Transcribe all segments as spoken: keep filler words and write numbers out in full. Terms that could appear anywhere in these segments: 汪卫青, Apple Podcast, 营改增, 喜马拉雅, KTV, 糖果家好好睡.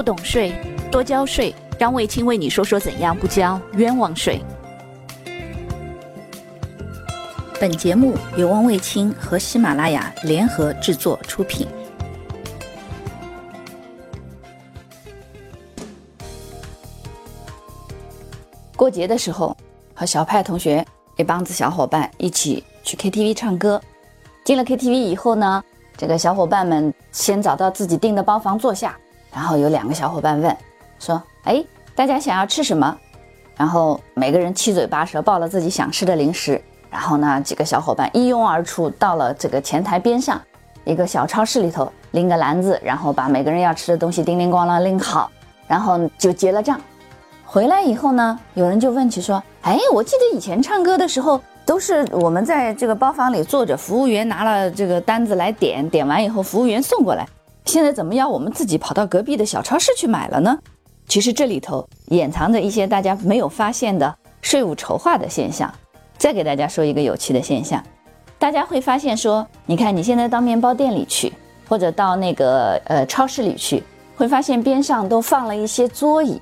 不懂税，多交税，让卫青为你说说怎样不交冤枉税。本节目由汪卫青和喜马拉雅联合制作出品。过节的时候，和小派同学一帮子小伙伴一起去 K T V 唱歌。进了 K T V 以后呢，这个小伙伴们先找到自己订的包房坐下，然后有两个小伙伴问说，哎，大家想要吃什么？然后每个人七嘴八舌报了自己想吃的零食，然后呢几个小伙伴一拥而出，到了这个前台边上一个小超市里头，拎个篮子，然后把每个人要吃的东西叮叮咣啷拎好，然后就结了账。回来以后呢，有人就问起说，哎，我记得以前唱歌的时候都是我们在这个包房里坐着，服务员拿了这个单子来点，点完以后服务员送过来，现在怎么要我们自己跑到隔壁的小超市去买了呢？其实这里头掩藏着一些大家没有发现的税务筹划的现象。再给大家说一个有趣的现象，大家会发现说，你看你现在到面包店里去，或者到那个呃超市里去，会发现边上都放了一些桌椅，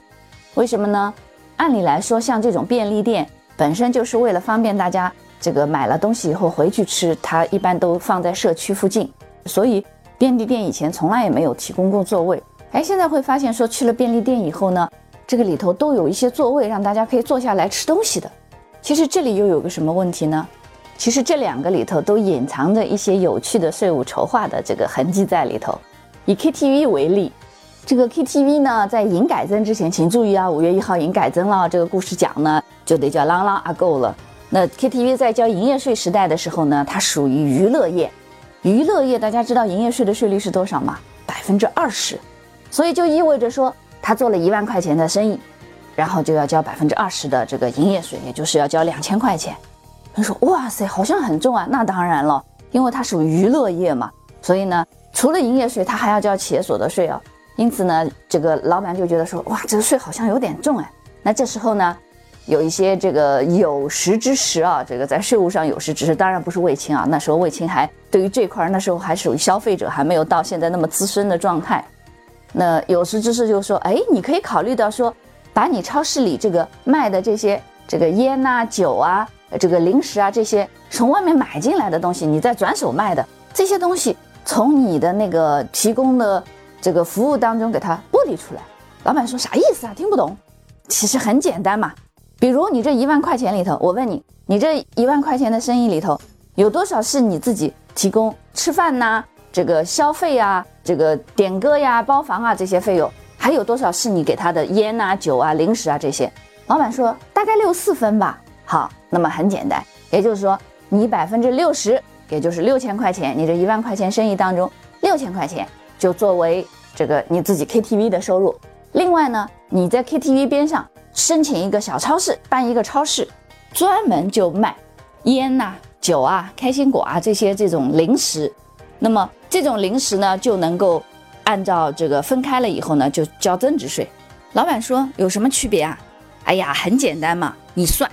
为什么呢？按理来说，像这种便利店本身就是为了方便大家这个买了东西以后回去吃，它一般都放在社区附近，所以便利店以前从来也没有提供过座位。哎，现在会发现说，去了便利店以后呢，这个里头都有一些座位让大家可以坐下来吃东西的。其实这里又有个什么问题呢？其实这两个里头都隐藏着一些有趣的税务筹划的这个痕迹在里头。以 K T V 为例，这个 K T V 呢，在营改增之前，请注意啊，五月一号营改增了，这个故事讲呢就得叫朗朗啊够了。那 K T V 在交营业税时代的时候呢，它属于娱乐业，娱乐业大家知道营业税的税率是多少吗？百分之二十，所以就意味着说，他做了一万块钱的生意，然后就要交百分之二十的这个营业税，也就是要交两千块钱。你说哇塞，好像很重啊，那当然了，因为它属于娱乐业嘛，所以呢，除了营业税，它还要交企业所得税啊。因此呢，这个老板就觉得说，哇，这个税好像有点重哎。那这时候呢，有一些这个有识之士啊，这个在税务上有识之士，当然不是卫青啊，那时候卫青还对于这块，那时候还属于消费者，还没有到现在那么资深的状态。那有识之士就说，哎，你可以考虑到说，把你超市里这个卖的这些这个烟啊、酒啊、这个零食啊这些从外面买进来的东西，你再转手卖的这些东西，从你的那个提供的这个服务当中给它剥离出来。老板说啥意思啊？听不懂。其实很简单嘛，比如你这一万块钱里头，我问你，你这一万块钱的生意里头有多少是你自己提供吃饭呐、啊、这个消费啊、这个点歌呀、包房啊这些费用，还有多少是你给他的烟啊、酒啊、零食啊这些？老板说大概六四分吧。好，那么很简单，也就是说你百分之六十，也就是六千块钱，你这一万块钱生意当中六千块钱。就作为这个你自己 K T V 的收入，另外呢，你在 K T V 边上申请一个小超市，办一个超市，专门就卖烟啊、酒啊、开心果啊这些这种零食。那么这种零食呢，就能够按照这个分开了以后呢，就交增值税。老板说有什么区别啊？哎呀，很简单嘛，你算，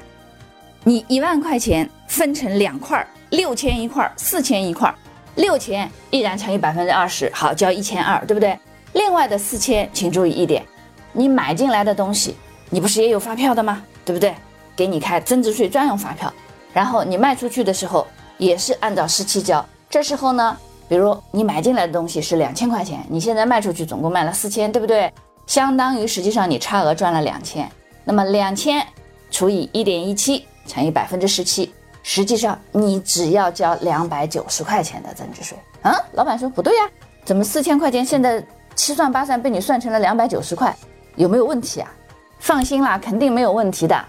你一万块钱分成两块，六千一块，四千一块。六千依然乘以百分之二十，好，交一千二，对不对？另外的四千，请注意一点，你买进来的东西，你不是也有发票的吗？对不对？给你开增值税专用发票，然后你卖出去的时候也是按照时期交。这时候呢，比如你买进来的东西是两千块钱，你现在卖出去总共卖了四千，对不对？相当于实际上你差额赚了两千。那么两千除以一点一七乘以百分之十七。实际上你只要交两百九十块钱的增值税。嗯，老板说不对呀，怎么四千块钱现在七算八算被你算成了两百九十块，有没有问题啊？放心啦，肯定没有问题的。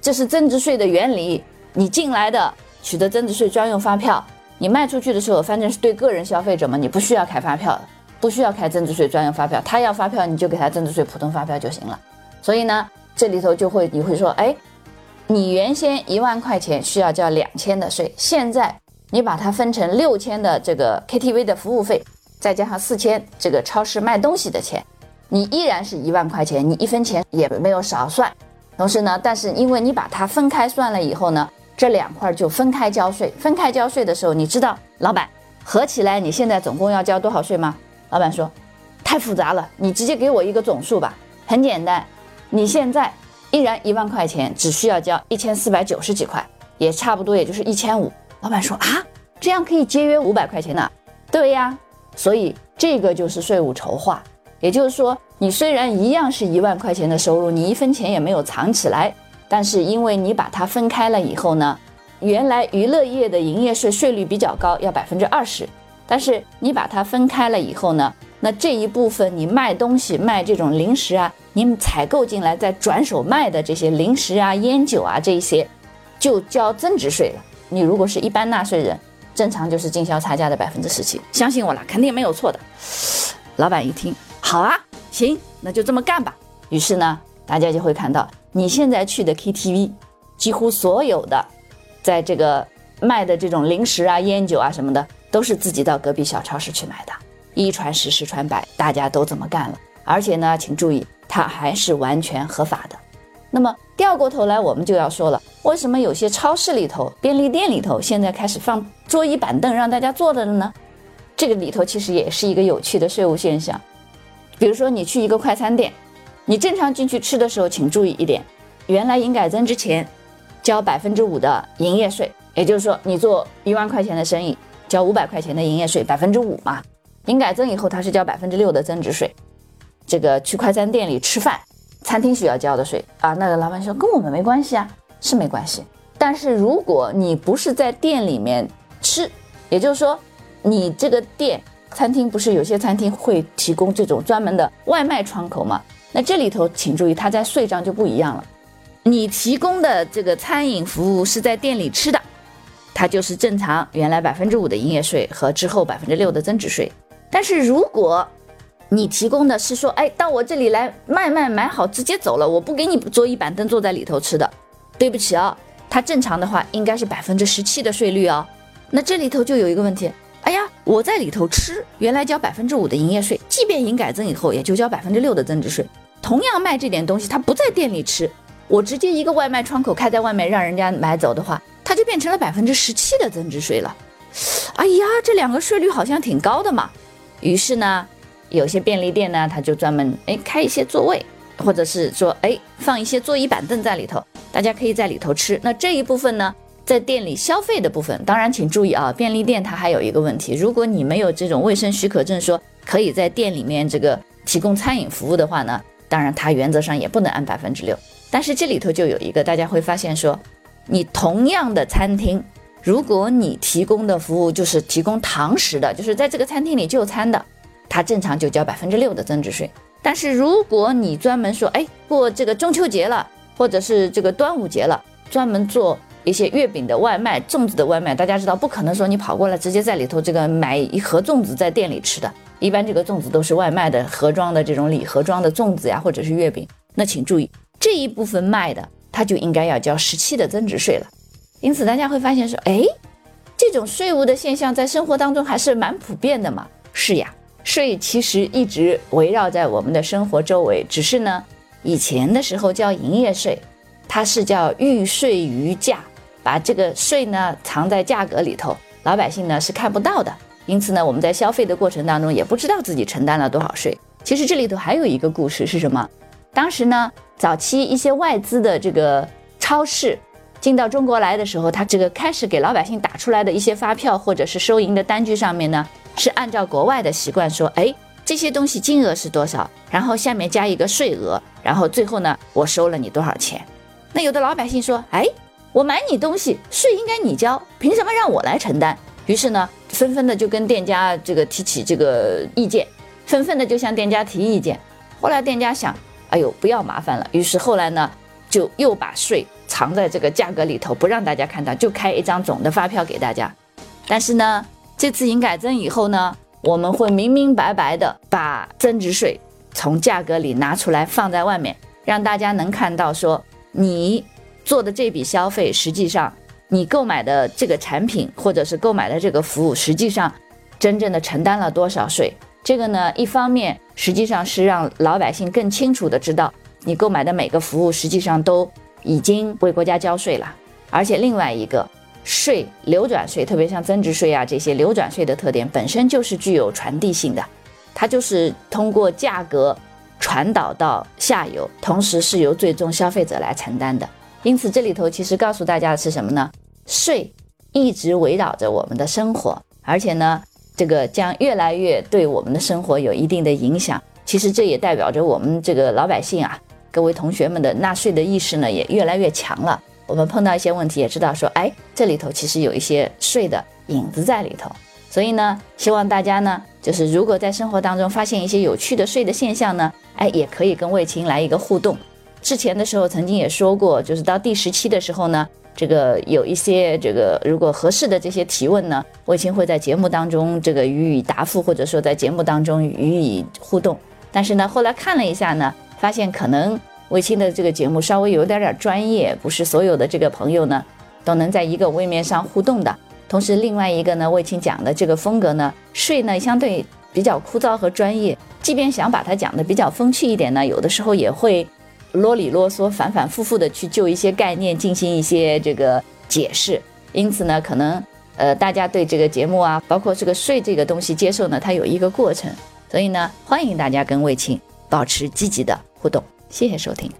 这是增值税的原理，你进来的取得增值税专用发票，你卖出去的时候，反正是对个人消费者嘛，你不需要开发票的，不需要开增值税专用发票，他要发票你就给他增值税普通发票就行了。所以呢，这里头就会你会说，哎。你原先一万块钱需要交两千的税，现在你把它分成六千的这个 K T V 的服务费，再加上四千这个超市卖东西的钱，你依然是一万块钱，你一分钱也没有少算。同时呢，但是因为你把它分开算了以后呢，这两块就分开交税。分开交税的时候，你知道老板合起来你现在总共要交多少税吗？老板说他太复杂了，你直接给我一个总数吧。很简单，你现在一人一万块钱，只需要交一千四百九十几块，也差不多也就是一千五。老板说啊，这样可以节约五百块钱呢。对呀，所以这个就是税务筹划。也就是说，你虽然一样是一万块钱的收入，你一分钱也没有藏起来，但是因为你把它分开了以后呢，原来娱乐业的营业税税率比较高，要百分之二十，但是你把它分开了以后呢，那这一部分你卖东西卖这种零食啊，你采购进来再转手卖的这些零食啊、烟酒啊这一些，就交增值税了。你如果是一般纳税人，正常就是经销差价的百分之十七，相信我啦，肯定没有错的。老板一听。好啊，行，那就这么干吧。于是呢，大家就会看到你现在去的 K T V， 几乎所有的在这个卖的这种零食啊、烟酒啊什么的，都是自己到隔壁小超市去买的。一传十，十传百，大家都这么干了。而且呢，请注意，它还是完全合法的。那么掉过头来，我们就要说了，为什么有些超市里头、便利店里头现在开始放桌椅板凳让大家坐着了呢？这个里头其实也是一个有趣的税务现象。比如说你去一个快餐店，你正常进去吃的时候，请注意一点，原来营改增之前交百分之五的营业税，也就是说你做一万块钱的生意，交五百块钱的营业税，百分之五嘛。营改增以后，它是交百分之六的增值税。这个去快餐店里吃饭，餐厅需要交的税啊。那个老板说跟我们没关系啊，是没关系。但是如果你不是在店里面吃，也就是说你这个店。餐厅不是有些餐厅会提供这种专门的外卖窗口吗？那这里头请注意，它在税账就不一样了。你提供的这个餐饮服务是在店里吃的，它就是正常原来百分之五的营业税和之后百分之六的增值税。但是如果你提供的是说，哎，到我这里来卖卖买好直接走了，我不给你桌椅板凳坐在里头吃的，对不起啊、哦，它正常的话应该是百分之十七的税率啊、哦。那这里头就有一个问题。哎呀，我在里头吃，原来交百分之五的营业税，即便营改增以后，也就交百分之六的增值税。同样卖这点东西，他不在店里吃，我直接一个外卖窗口开在外面，让人家买走的话，它就变成了百分之十七的增值税了。哎呀，这两个税率好像挺高的嘛。于是呢，有些便利店呢，他就专门哎开一些座位，或者是说哎放一些座椅板凳在里头，大家可以在里头吃。那这一部分呢？在店里消费的部分，当然请注意啊，便利店它还有一个问题，如果你没有这种卫生许可证说可以在店里面这个提供餐饮服务的话呢，当然它原则上也不能按百分之六。但是这里头就有一个大家会发现说，你同样的餐厅，如果你提供的服务就是提供堂食的，就是在这个餐厅里就餐的，它正常就交百分之六的增值税。但是如果你专门说哎过这个中秋节了，或者是这个端午节了，专门做一些月饼的外卖、粽子的外卖，大家知道不可能说你跑过来直接在里头这个买一盒粽子在店里吃的，一般这个粽子都是外卖的盒装的这种礼盒装的粽子呀，或者是月饼。那请注意，这一部分卖的它就应该要交十七的增值税了。因此大家会发现说，哎，这种税务的现象在生活当中还是蛮普遍的嘛。是呀，税其实一直围绕在我们的生活周围，只是呢以前的时候叫营业税，它是叫预税于价，把这个税呢藏在价格里头，老百姓呢是看不到的。因此呢，我们在消费的过程当中也不知道自己承担了多少税。其实这里头还有一个故事是什么？当时呢，早期一些外资的这个超市进到中国来的时候，它这个开始给老百姓打出来的一些发票或者是收银的单据上面呢，是按照国外的习惯说，哎，这些东西金额是多少，然后下面加一个税额，然后最后呢，我收了你多少钱。那有的老百姓说，哎，我买你东西，税应该你交，凭什么让我来承担？于是呢，纷纷的就跟店家这个提起这个意见，纷纷的就向店家提意见。后来店家想，哎呦，不要麻烦了。于是后来呢，就又把税藏在这个价格里头，不让大家看到，就开一张总的发票给大家。但是呢，这次营改增以后呢，我们会明明白白的把增值税从价格里拿出来放在外面，让大家能看到说你做的这笔消费，实际上你购买的这个产品或者是购买的这个服务，实际上真正的承担了多少税。这个呢，一方面实际上是让老百姓更清楚的知道你购买的每个服务实际上都已经为国家交税了。而且另外一个税，流转税，特别像增值税啊这些流转税的特点本身就是具有传递性的，它就是通过价格传导到下游，同时是由最终消费者来承担的。因此这里头其实告诉大家的是什么呢？税一直围绕着我们的生活，而且呢这个将越来越对我们的生活有一定的影响。其实这也代表着我们这个老百姓啊，各位同学们的纳税的意识呢也越来越强了。我们碰到一些问题也知道说，哎，这里头其实有一些税的影子在里头。所以呢，希望大家呢，就是如果在生活当中发现一些有趣的税的现象呢，哎，也可以跟卫青来一个互动。之前的时候曾经也说过，就是到第十期的时候呢，这个有一些这个如果合适的这些提问呢，卫青会在节目当中这个予以答复，或者说在节目当中予以互动。但是呢，后来看了一下呢，发现可能卫青的这个节目稍微有点点专业，不是所有的这个朋友呢都能在一个位面上互动的。同时另外一个呢，卫青讲的这个风格呢，税呢相对比较枯燥和专业，即便想把它讲的比较风趣一点呢，有的时候也会啰里啰嗦反反复复的去就一些概念进行一些这个解释。因此呢，可能呃大家对这个节目啊，包括这个税这个东西接受呢，它有一个过程。所以呢，欢迎大家跟卫青保持积极的互动。谢谢收听。